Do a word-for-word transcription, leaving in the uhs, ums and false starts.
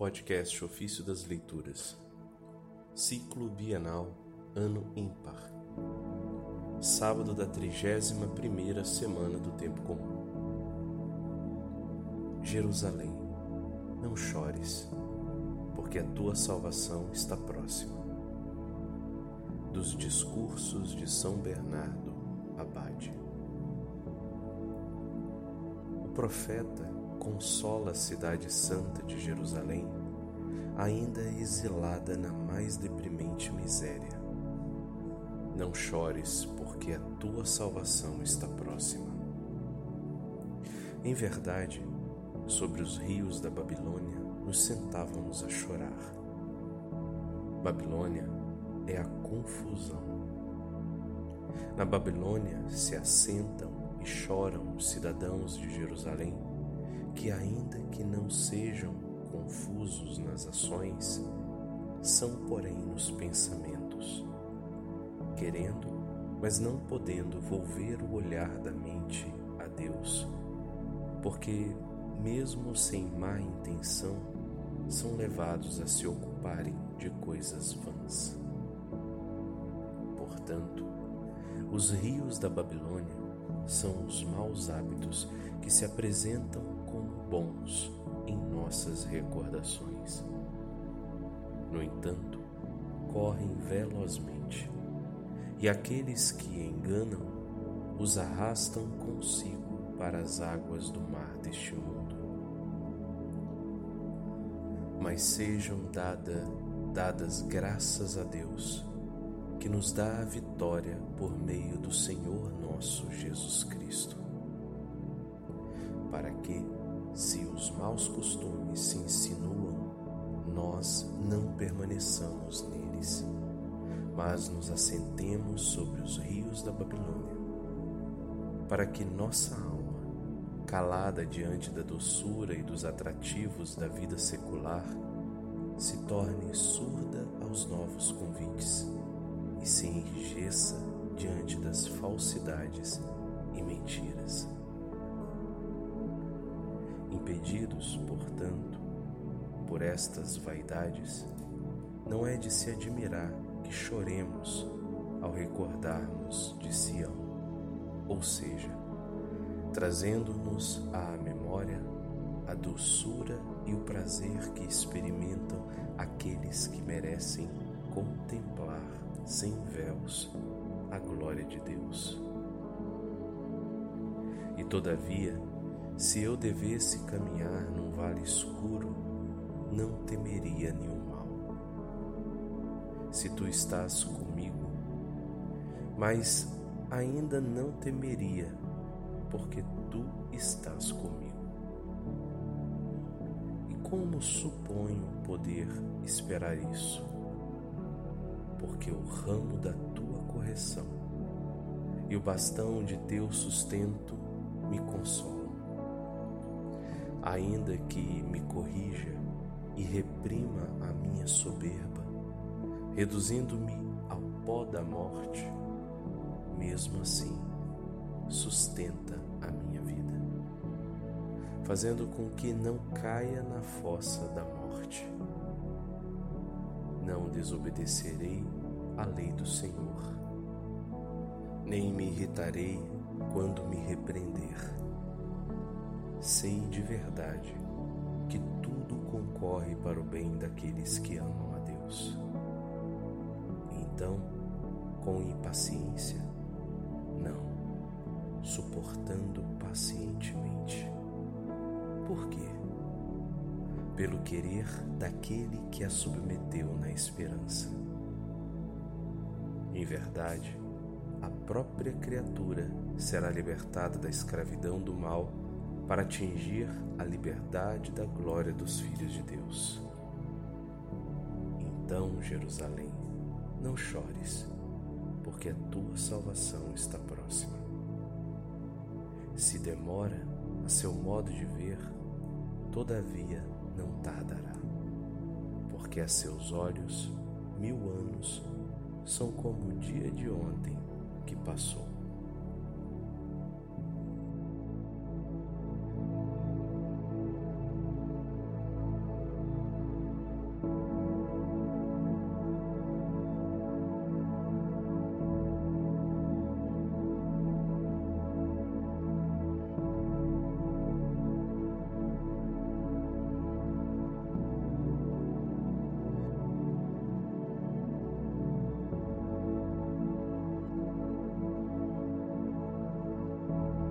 Podcast Ofício das Leituras, Ciclo Bienal, Ano Ímpar, sábado da trigésima primeira Semana do Tempo Comum. Jerusalém, não chores, porque a tua salvação está próxima. Dos discursos de São Bernardo, abade. O profeta consola a cidade santa de Jerusalém, ainda exilada na mais deprimente miséria. Não chores, porque a tua salvação está próxima. Em verdade, sobre os rios da Babilônia nos sentávamos a chorar. Babilônia é a confusão. Na Babilônia se assentam e choram os cidadãos de Jerusalém, que ainda que não sejam confusos nas ações, são porém nos pensamentos, querendo, mas não podendo volver o olhar da mente a Deus, porque, mesmo sem má intenção, são levados a se ocuparem de coisas vãs. Portanto, os rios da Babilônia são os maus hábitos que se apresentam como bons em nossas recordações. No entanto, correm velozmente, e aqueles que enganam os arrastam consigo para as águas do mar deste mundo. Mas sejam dada, dadas graças a Deus, que nos dá a vitória por meio do Senhor nosso Jesus Cristo, para que, se os maus costumes se insinuam, nós não permaneçamos neles, mas nos assentemos sobre os rios da Babilônia, para que nossa alma, calada diante da doçura e dos atrativos da vida secular, se torne surda aos novos convites e se enrijeça diante das falsidades e mentiras. Impedidos, portanto, por estas vaidades, não é de se admirar que choremos ao recordarmos de Sião, ou seja, trazendo-nos à memória a doçura e o prazer que experimentam aqueles que merecem contemplar sem véus a glória de Deus. E todavia, se eu devesse caminhar num vale escuro, não temeria nenhum mal, se tu estás comigo. Mas ainda não temeria, porque tu estás comigo. E como suponho poder esperar isso? Porque o ramo da tua correção e o bastão de teu sustento me consolam. Ainda que me corrija e reprima a minha soberba, reduzindo-me ao pó da morte, mesmo assim sustenta a minha vida, fazendo com que não caia na fossa da morte. Não desobedecerei à lei do Senhor, nem me irritarei quando me repreender. Sei de verdade que tudo concorre para o bem daqueles que amam a Deus. Então, com impaciência, não, suportando pacientemente. Por quê? Pelo querer daquele que a submeteu na esperança. Em verdade, a própria criatura será libertada da escravidão do mal para atingir a liberdade da glória dos filhos de Deus. Então, Jerusalém, não chores, porque a tua salvação está próxima. Se demora, a seu modo de ver, todavia não tardará, porque a seus olhos mil anos são como o dia de ontem que passou.